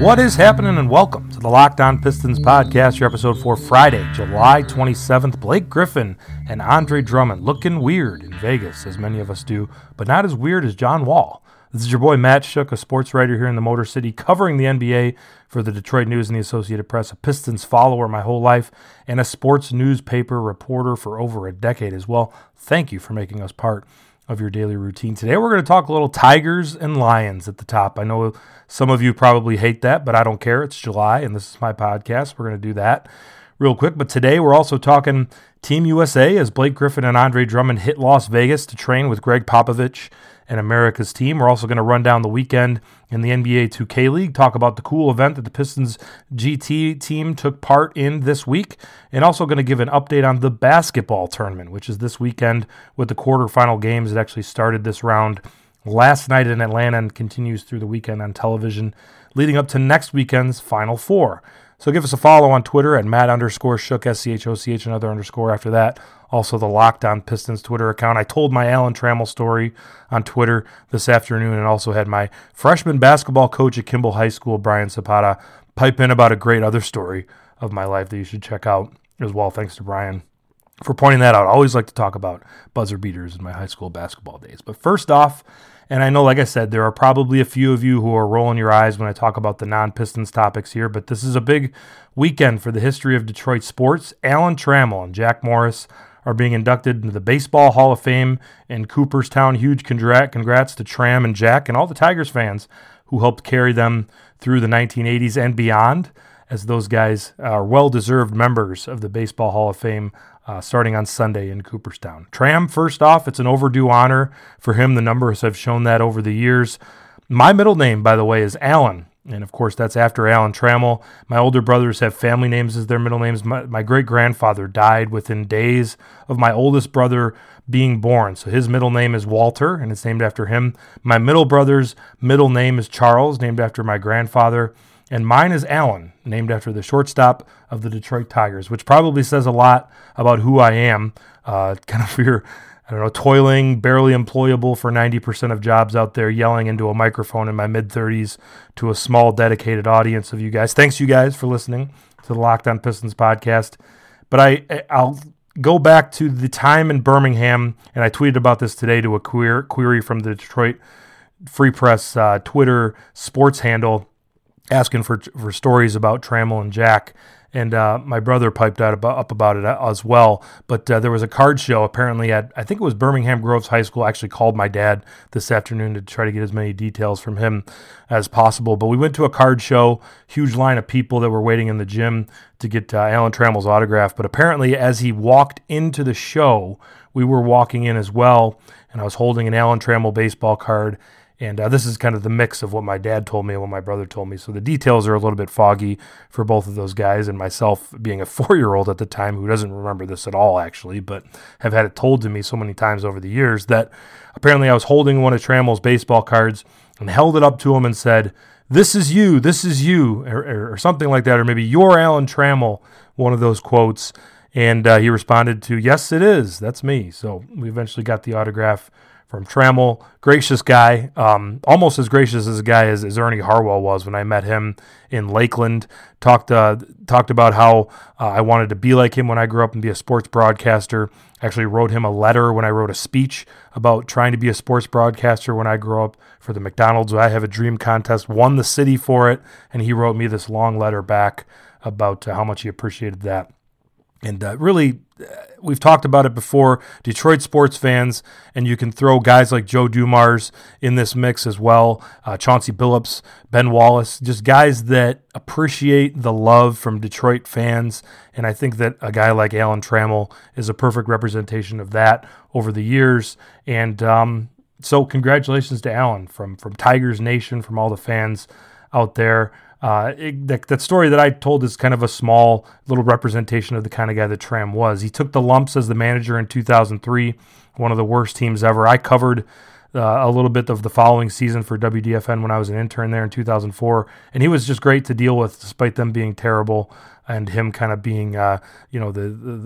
What is happening, and welcome to the Locked On Pistons podcast, your episode for Friday, July 27th. Blake Griffin and Andre Drummond looking weird in Vegas, as many of us do, but not as weird as John Wall. This is your boy Matt Schoch, a sports writer here in the Motor City, covering the NBA for the Detroit News and the Associated Press, a Pistons follower my whole life, and a sports newspaper reporter for over a decade as well. Thank you for making us part of your daily routine. Today we're going to talk a little Tigers and Lions at the top. I know some of you probably hate that, but I don't care. It's July, and this is my podcast. We're going to do that real quick. But today we're also talking Team USA, as Blake Griffin and Andre Drummond hit Las Vegas to train with Greg Popovich and America's team. We're also going to run down the weekend in the NBA 2K League, talk about the cool event that the Pistons GT team took part in this week, and also going to give an update on the basketball tournament, which is this weekend with the quarterfinal games. It actually started this round last night in Atlanta and continues through the weekend on television, leading up to next weekend's Final Four. So give us a follow on Twitter at Matt_Schoch, S-C-H-O-C-H, another underscore after that. Also the Locked On Pistons Twitter account. I told my Alan Trammell story on Twitter this afternoon, and also had my freshman basketball coach at Kimball High School, Brian Zapata, pipe in about a great other story of my life that you should check out as well. Thanks to Brian for pointing that out. I always like to talk about buzzer beaters in my high school basketball days. But first off, and I know, like I said, there are probably a few of you who are rolling your eyes when I talk about the non-Pistons topics here, but this is a big weekend for the history of Detroit sports. Alan Trammell and Jack Morris are being inducted into the Baseball Hall of Fame in Cooperstown. Huge congrats to Tram and Jack and all the Tigers fans who helped carry them through the 1980s and beyond, as those guys are well-deserved members of the Baseball Hall of Fame starting on Sunday in Cooperstown. Tram, first off, it's an overdue honor for him. The numbers have shown that over the years. My middle name, by the way, is Alan, and of course that's after Alan Trammell. My older brothers have family names as their middle names. My great-grandfather died within days of my oldest brother being born, so his middle name is Walter, and it's named after him. My middle brother's middle name is Charles, named after my grandfather. And mine is Allen, named after the shortstop of the Detroit Tigers, which probably says a lot about who I am. Kind of weird, toiling, barely employable for 90% of jobs out there, yelling into a microphone in my mid-30s to a small, dedicated audience of you guys. Thanks, you guys, for listening to the Locked On Pistons podcast. But I'll go back to the time in Birmingham, and I tweeted about this today to a query from the Detroit Free Press Twitter sports handle, asking for stories about Trammell and Jack, and my brother piped out about it as well. But there was a card show apparently at, I think it was Birmingham Groves High School. I actually called my dad this afternoon to try to get as many details from him as possible. But we went to a card show, huge line of people that were waiting in the gym to get Alan Trammell's autograph. But apparently as he walked into the show, we were walking in as well, and I was holding an Alan Trammell baseball card. And this is kind of the mix of what my dad told me and what my brother told me. So the details are a little bit foggy for both of those guys, and myself being a 4-year-old at the time who doesn't remember this at all, actually, but have had it told to me so many times over the years that apparently I was holding one of Trammell's baseball cards and held it up to him and said, this is you, or something like that, or maybe you're Alan Trammell, one of those quotes. And he responded to, yes, it is. That's me. So we eventually got the autograph from Trammell. Gracious guy, almost as gracious as a guy as Ernie Harwell was when I met him in Lakeland. Talked about how I wanted to be like him when I grew up and be a sports broadcaster. Actually wrote him a letter when I wrote a speech about trying to be a sports broadcaster when I grew up for the McDonald's I Have a Dream contest. Won the city for it, and he wrote me this long letter back about how much he appreciated that. And really, we've talked about it before, Detroit sports fans, and you can throw guys like Joe Dumars in this mix as well, Chauncey Billups, Ben Wallace, just guys that appreciate the love from Detroit fans. And I think that a guy like Alan Trammell is a perfect representation of that over the years. And so congratulations to Alan from Tigers Nation, from all the fans out there. That story that I told is kind of a small little representation of the kind of guy that Tram was. He took the lumps as the manager in 2003, one of the worst teams ever. I covered a little bit of the following season for WDFN when I was an intern there in 2004, and he was just great to deal with despite them being terrible and him kind of being the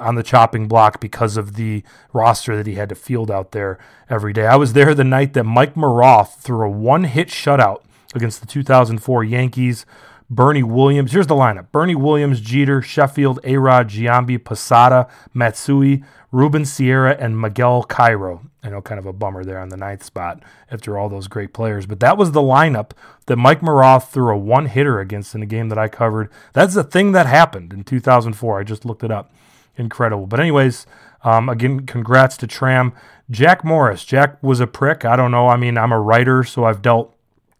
on the chopping block because of the roster that he had to field out there every day. I was there the night that Mike Maroth threw a one-hit shutout against the 2004 Yankees. Bernie Williams, here's the lineup: Bernie Williams, Jeter, Sheffield, A-Rod, Giambi, Posada, Matsui, Ruben Sierra, and Miguel Cairo. I know, kind of a bummer there on the ninth spot after all those great players, but that was the lineup that Mike Maroth threw a one-hitter against in a game that I covered. That's the thing that happened in 2004. I just looked it up. Incredible. But anyways, again, congrats to Tram. Jack Morris. Jack was a prick. I don't know. I mean, I'm a writer, so I've dealt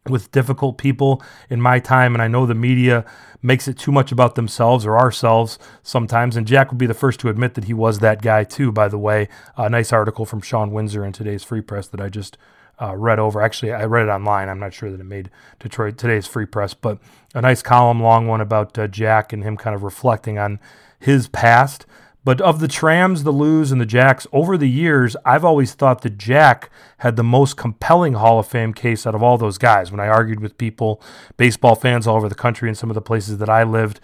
with difficult people in my time, and I know the media makes it too much about themselves or ourselves sometimes, and Jack would be the first to admit that he was that guy too, by the way. A nice article from Sean Windsor in today's Free Press that I just read over. Actually, I read it online. I'm not sure that it made Detroit today's Free Press, but a nice column, long one about Jack and him kind of reflecting on his past. But of the Trams, the Loos, and the Jacks, over the years, I've always thought that Jack had the most compelling Hall of Fame case out of all those guys. When I argued with people, baseball fans all over the country and some of the places that I lived,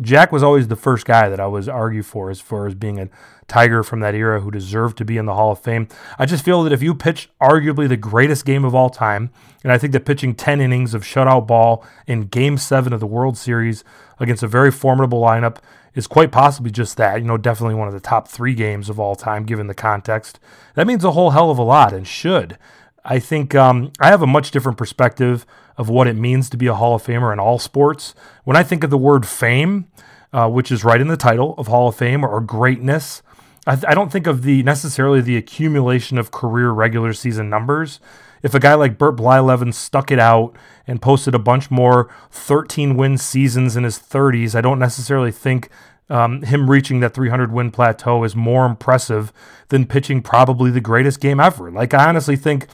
Jack was always the first guy that I was argue for as far as being a Tiger from that era who deserved to be in the Hall of Fame. I just feel that if you pitch arguably the greatest game of all time, and I think that pitching 10 innings of shutout ball in Game 7 of the World Series against a very formidable lineup is quite possibly just that, definitely one of the top three games of all time, given the context. That means a whole hell of a lot and should. I think I have a much different perspective of what it means to be a Hall of Famer in all sports. When I think of the word fame, which is right in the title of Hall of Fame, or greatness, I don't think of necessarily the accumulation of career regular season numbers. If a guy like Bert Blyleven stuck it out and posted a bunch more 13-win seasons in his 30s, I don't necessarily think him reaching that 300-win plateau is more impressive than pitching probably the greatest game ever. Like, I honestly think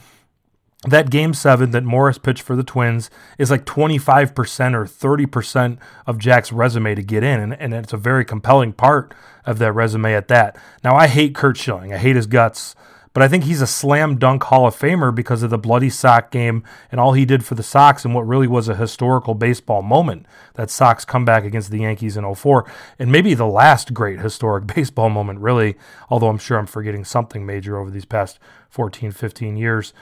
that Game 7 that Morris pitched for the Twins is like 25% or 30% of Jack's resume to get in, and it's a very compelling part of that resume at that. Now, I hate Curt Schilling. I hate his guts. But I think he's a slam dunk Hall of Famer because of the bloody sock game and all he did for the Sox and what really was a historical baseball moment, that Sox comeback against the Yankees in 2004, and maybe the last great historic baseball moment, really, although I'm sure I'm forgetting something major over these past 14, 15 years.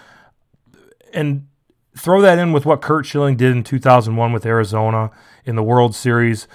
And throw that in with what Curt Schilling did in 2001 with Arizona in the World Series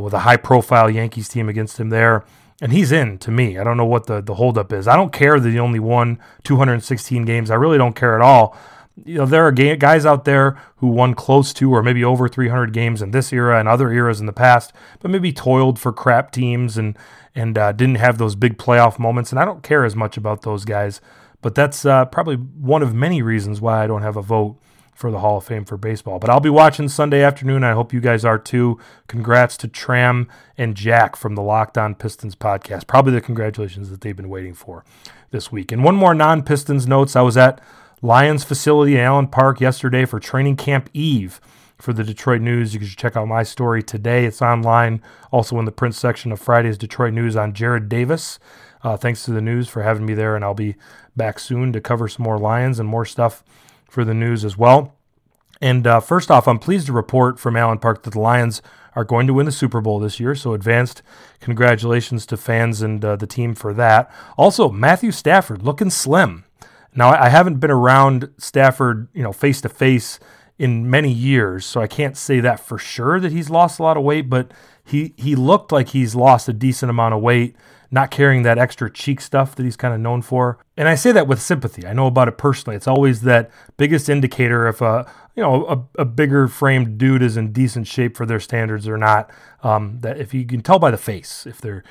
with a high-profile Yankees team against him there. And he's in, to me. I don't know what the holdup is. I don't care that he only won 216 games. I really don't care at all. There are guys out there who won close to or maybe over 300 games in this era and other eras in the past, but maybe toiled for crap teams and didn't have those big playoff moments. And I don't care as much about those guys. But that's probably one of many reasons why I don't have a vote for the Hall of Fame for baseball. But I'll be watching Sunday afternoon. I hope you guys are too. Congrats to Tram and Jack from the Locked On Pistons podcast. Probably the congratulations that they've been waiting for this week. And one more non-Pistons notes. I was at Lions facility in Allen Park yesterday for training camp eve for the Detroit News. You can check out my story today. It's online, also in the print section of Friday's Detroit News on Jared Davis. Thanks to the News for having me there, and I'll be back soon to cover some more Lions and more stuff for the News as well. And first off, I'm pleased to report from Allen Park that the Lions are going to win the Super Bowl this year, so advanced congratulations to fans and the team for that. Also, Matthew Stafford looking slim. Now, I haven't been around Stafford, face-to-face in many years, so I can't say that for sure that he's lost a lot of weight, but he looked like he's lost a decent amount of weight, not carrying that extra cheek stuff that he's kind of known for. And I say that with sympathy. I know about it personally. It's always that biggest indicator if a you know, a bigger framed dude is in decent shape for their standards or not. That if you can tell by the face, if they're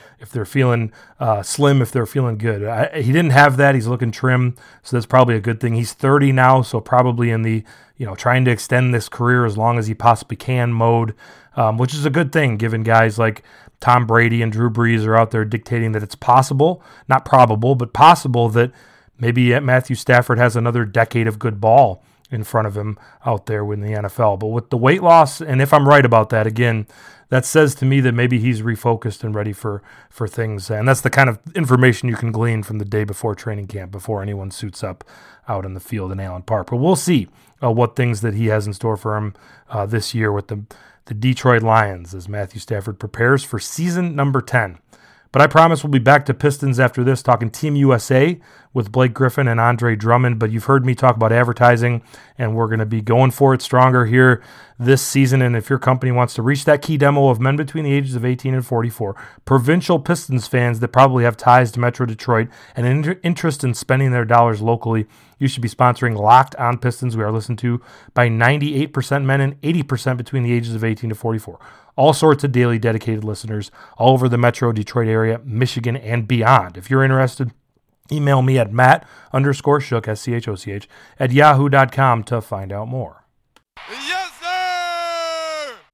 feeling slim, if they're feeling good. He didn't have that. He's looking trim, so that's probably a good thing. He's 30 now, so probably in the, you know, trying to extend this career as long as he possibly can mode, which is a good thing given guys like Tom Brady and Drew Brees are out there dictating that it's possible, not probable, but possible that maybe Matthew Stafford has another decade of good ball in front of him out there in the NFL. But with the weight loss, and if I'm right about that, again, that says to me that maybe he's refocused and ready for things. And that's the kind of information you can glean from the day before training camp, before anyone suits up out in the field in Allen Park. But we'll see what things that he has in store for him this year with the Detroit Lions as Matthew Stafford prepares for season number 10. But I promise we'll be back to Pistons after this, talking Team USA with Blake Griffin and Andre Drummond. But you've heard me talk about advertising, and we're going to be going for it stronger here this season. And if your company wants to reach that key demo of men between the ages of 18 and 44, provincial Pistons fans that probably have ties to Metro Detroit and an interest in spending their dollars locally, you should be sponsoring Locked On Pistons. We are listened to by 98% men and 80% between the ages of 18 to 44. All sorts of daily dedicated listeners all over the Metro Detroit area, Michigan, and beyond. If you're interested, email me at matt_shoch, S-C-H-O-C-H, at yahoo.com to find out more. Yes, sir!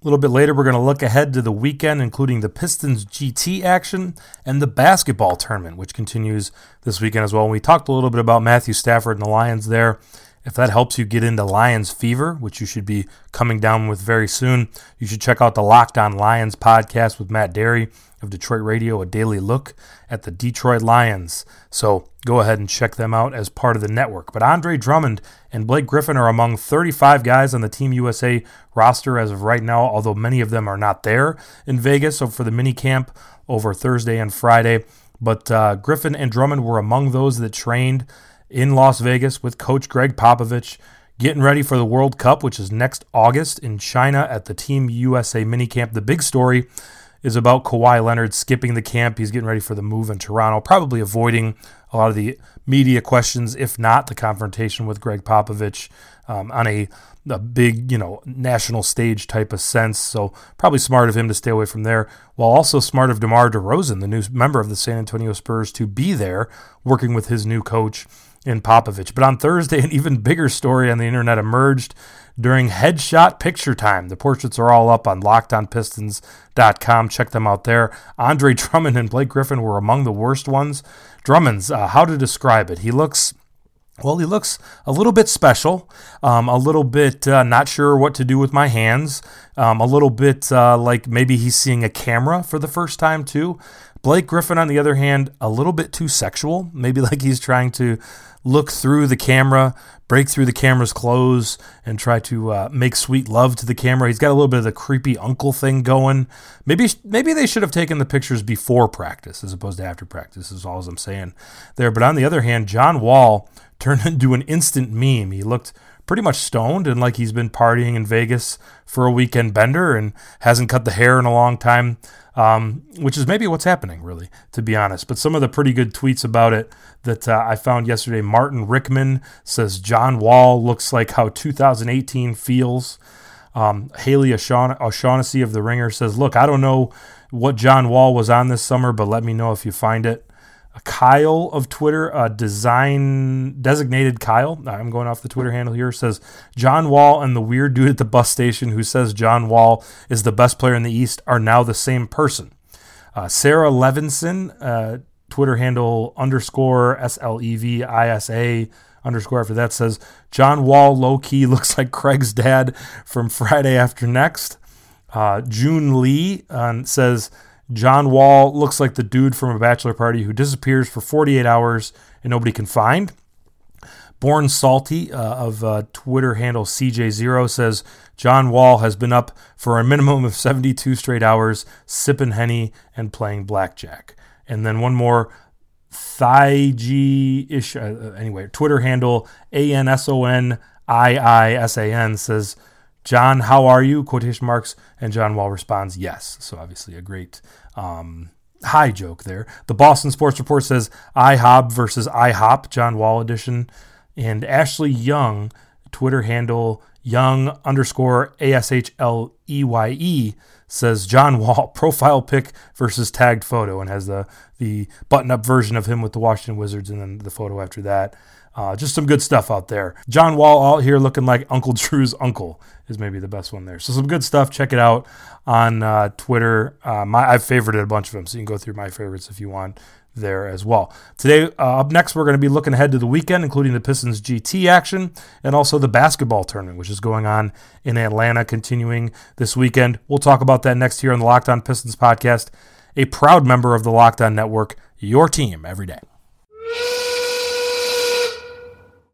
A little bit later, we're going to look ahead to the weekend, including the Pistons GT action and the basketball tournament, which continues this weekend as well. And we talked a little bit about Matthew Stafford and the Lions there. If that helps you get into Lions fever, which you should be coming down with very soon, you should check out the Locked On Lions podcast with Matt Derry of Detroit Radio, a daily look at the Detroit Lions. So go ahead and check them out as part of the network. But Andre Drummond and Blake Griffin are among 35 guys on the Team USA roster as of right now, although many of them are not there in Vegas, so for the mini camp over Thursday and Friday. But Griffin and Drummond were among those that trained in Las Vegas with Coach Greg Popovich, getting ready for the World Cup, which is next August in China at the Team USA minicamp. The big story is about Kawhi Leonard skipping the camp. He's getting ready for the move in Toronto, probably avoiding a lot of the media questions, if not the confrontation with Greg Popovich on a big, you know, national stage type of sense. So probably smart of him to stay away from there, while also smart of DeMar DeRozan, the new member of the San Antonio Spurs, to be there working with his new coach in Popovich. But on Thursday, an even bigger story on the internet emerged during headshot picture time. The portraits are all up on LockedOnPistons.com. Check them out there. Andre Drummond and Blake Griffin were among the worst ones. Drummond's, how to describe it? He looks a little bit special, a little bit not sure what to do with my hands, a little bit like maybe he's seeing a camera for the first time too. Blake Griffin, on the other hand, a little bit too sexual, maybe like he's trying to look through the camera, break through the camera's clothes, and try to make sweet love to the camera. He's got a little bit of the creepy uncle thing going. Maybe they should have taken the pictures before practice as opposed to after practice is all I'm saying there. But on the other hand, John Wall turned into an instant meme. He looked pretty much stoned and like he's been partying in Vegas for a weekend bender and hasn't cut the hair in a long time, which is maybe what's happening, really, to be honest. But some of the pretty good tweets about it that I found yesterday. Martin Rickman says John Wall looks like how 2018 feels. Haley O'Shaughnessy of The Ringer says, look, I don't know what John Wall was on this summer, but let me know if you find it. Kyle of Twitter, designated Kyle, I'm going off the Twitter handle here, says John Wall and the weird dude at the bus station who says John Wall is the best player in the East are now the same person. Sarah Levinson, Twitter handle _SLEVISA_ after that, says John Wall low-key looks like Craig's dad from Friday After Next. June Lee says John Wall looks like the dude from a bachelor party who disappears for 48 hours and nobody can find. Born Salty of Twitter handle CJ0 says, John Wall has been up for a minimum of 72 straight hours, sipping Henny and playing blackjack. And then one more Thigh-G-ish, anyway, Twitter handle ANSONIISAN says, John, how are you? Quotation marks. And John Wall responds, yes. So obviously a great high joke there. The Boston Sports Report says, IHOB versus IHOP, John Wall edition. And Ashley Young, Twitter handle Young_ASHLEYE, says, John Wall, profile pic versus tagged photo, and has the button-up version of him with the Washington Wizards and then the photo after that. Just some good stuff out there. John Wall out here looking like Uncle Drew's uncle is maybe the best one there. So some good stuff. Check it out on Twitter. I've favorited a bunch of them, so you can go through my favorites if you want there as well. Today, up next, we're going to be looking ahead to the weekend, including the Pistons GT action and also the basketball tournament, which is going on in Atlanta, continuing this weekend. We'll talk about that next here on the Locked On Pistons podcast, a proud member of the Locked On Network, your team every day.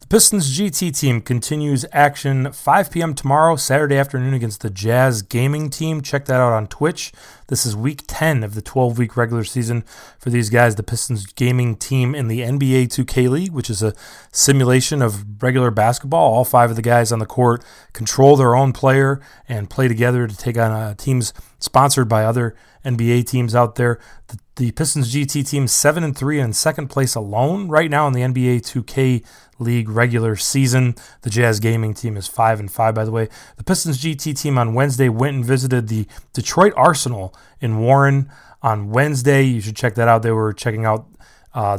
The Pistons GT team continues action 5 p.m. tomorrow, Saturday afternoon, against the Jazz Gaming team. Check that out on Twitch. This is week 10 of the 12-week regular season for these guys, the Pistons Gaming team in the NBA 2K League, which is a simulation of regular basketball. All five of the guys on the court control their own player and play together to take on teams sponsored by other NBA teams out there. The Pistons GT team 7-3 in second place alone right now in the NBA 2K League regular season. The Jazz Gaming team is 5-5, by the way. The Pistons GT team on Wednesday went and visited the Detroit Arsenal in Warren on Wednesday. You should check that out. They were checking out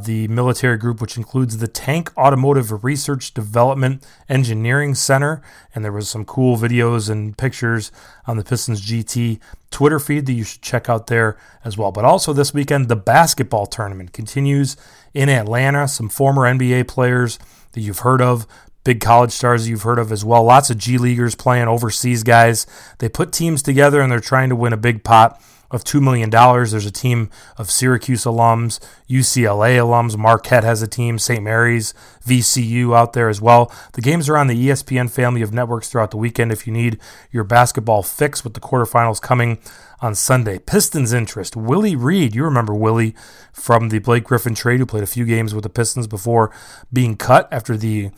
the military group, which includes the Tank Automotive Research Development Engineering Center. And there was some cool videos and pictures on the Pistons GT Twitter feed that you should check out there as well. But also this weekend, the basketball tournament continues in Atlanta. Some former NBA players that you've heard of, big college stars you've heard of as well. Lots of G Leaguers playing, overseas guys. They put teams together and they're trying to win a big pot of $2 million. There's a team of Syracuse alums, UCLA alums, Marquette has a team, St. Mary's, VCU out there as well. The games are on the ESPN family of networks throughout the weekend if you need your basketball fix, with the quarterfinals coming on Sunday. Pistons interest. Willie Reed, you remember Willie from the Blake Griffin trade, who played a few games with the Pistons before being cut after the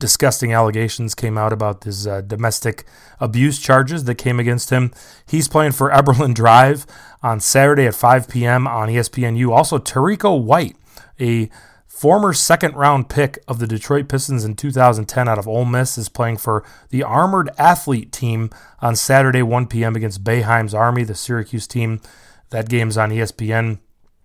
disgusting allegations came out about his domestic abuse charges that came against him. He's playing for Eberlin Drive on Saturday at 5 p.m. on ESPNU. Also, Tariko White, a former second-round pick of the Detroit Pistons in 2010 out of Ole Miss, is playing for the Armored Athlete team on Saturday, 1 p.m. against Boeheim's Army, the Syracuse team. That game's on ESPN.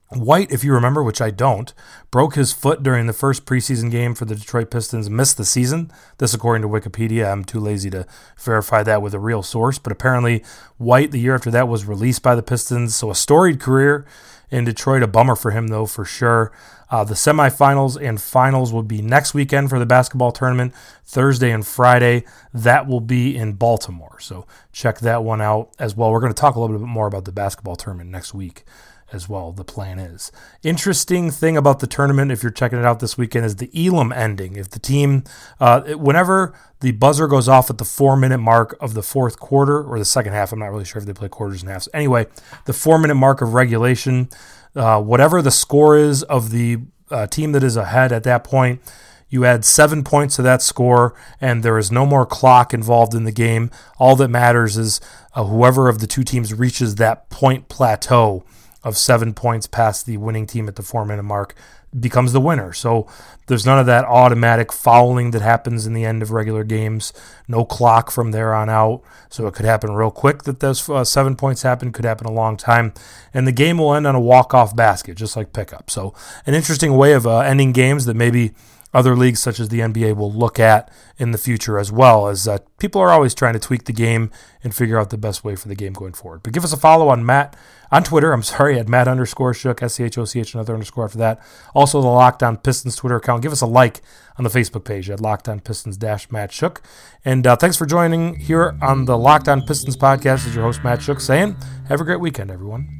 White, if you remember, which I don't, broke his foot during the first preseason game for the Detroit Pistons, missed the season. This according to Wikipedia. I'm too lazy to verify that with a real source, but apparently White, the year after that, was released by the Pistons, so a storied career in Detroit. A bummer for him, though, for sure. The semifinals and finals will be next weekend for the basketball tournament, Thursday and Friday. That will be in Baltimore, so check that one out as well. We're going to talk a little bit more about the basketball tournament next week as well, the plan is. Interesting thing about the tournament, if you're checking it out this weekend, is the Elam ending. If the team, whenever the buzzer goes off at the 4-minute mark of the fourth quarter, or the second half, I'm not really sure if they play quarters and halves. Anyway, the 4-minute mark of regulation, whatever the score is of the team that is ahead at that point, you add 7 points to that score, and there is no more clock involved in the game. All that matters is whoever of the two teams reaches that point plateau of 7 points past the winning team at the 4-minute mark becomes the winner. So there's none of that automatic fouling that happens in the end of regular games. No clock from there on out. So it could happen real quick that those 7 points happen. Could happen a long time. And the game will end on a walk-off basket, just like pickup. So an interesting way of ending games that maybe other leagues such as the NBA will look at in the future as well, as people are always trying to tweak the game and figure out the best way for the game going forward. But give us a follow on Matt on Twitter. I'm sorry, at Matt_Schoch, SCHOCH, another underscore after that. Also the Locked On Pistons Twitter account. Give us a like on the Facebook page at Locked On Pistons Matt Schoch. And thanks for joining here on the Locked On Pistons podcast. Is your host Matt Schoch saying, have a great weekend, everyone.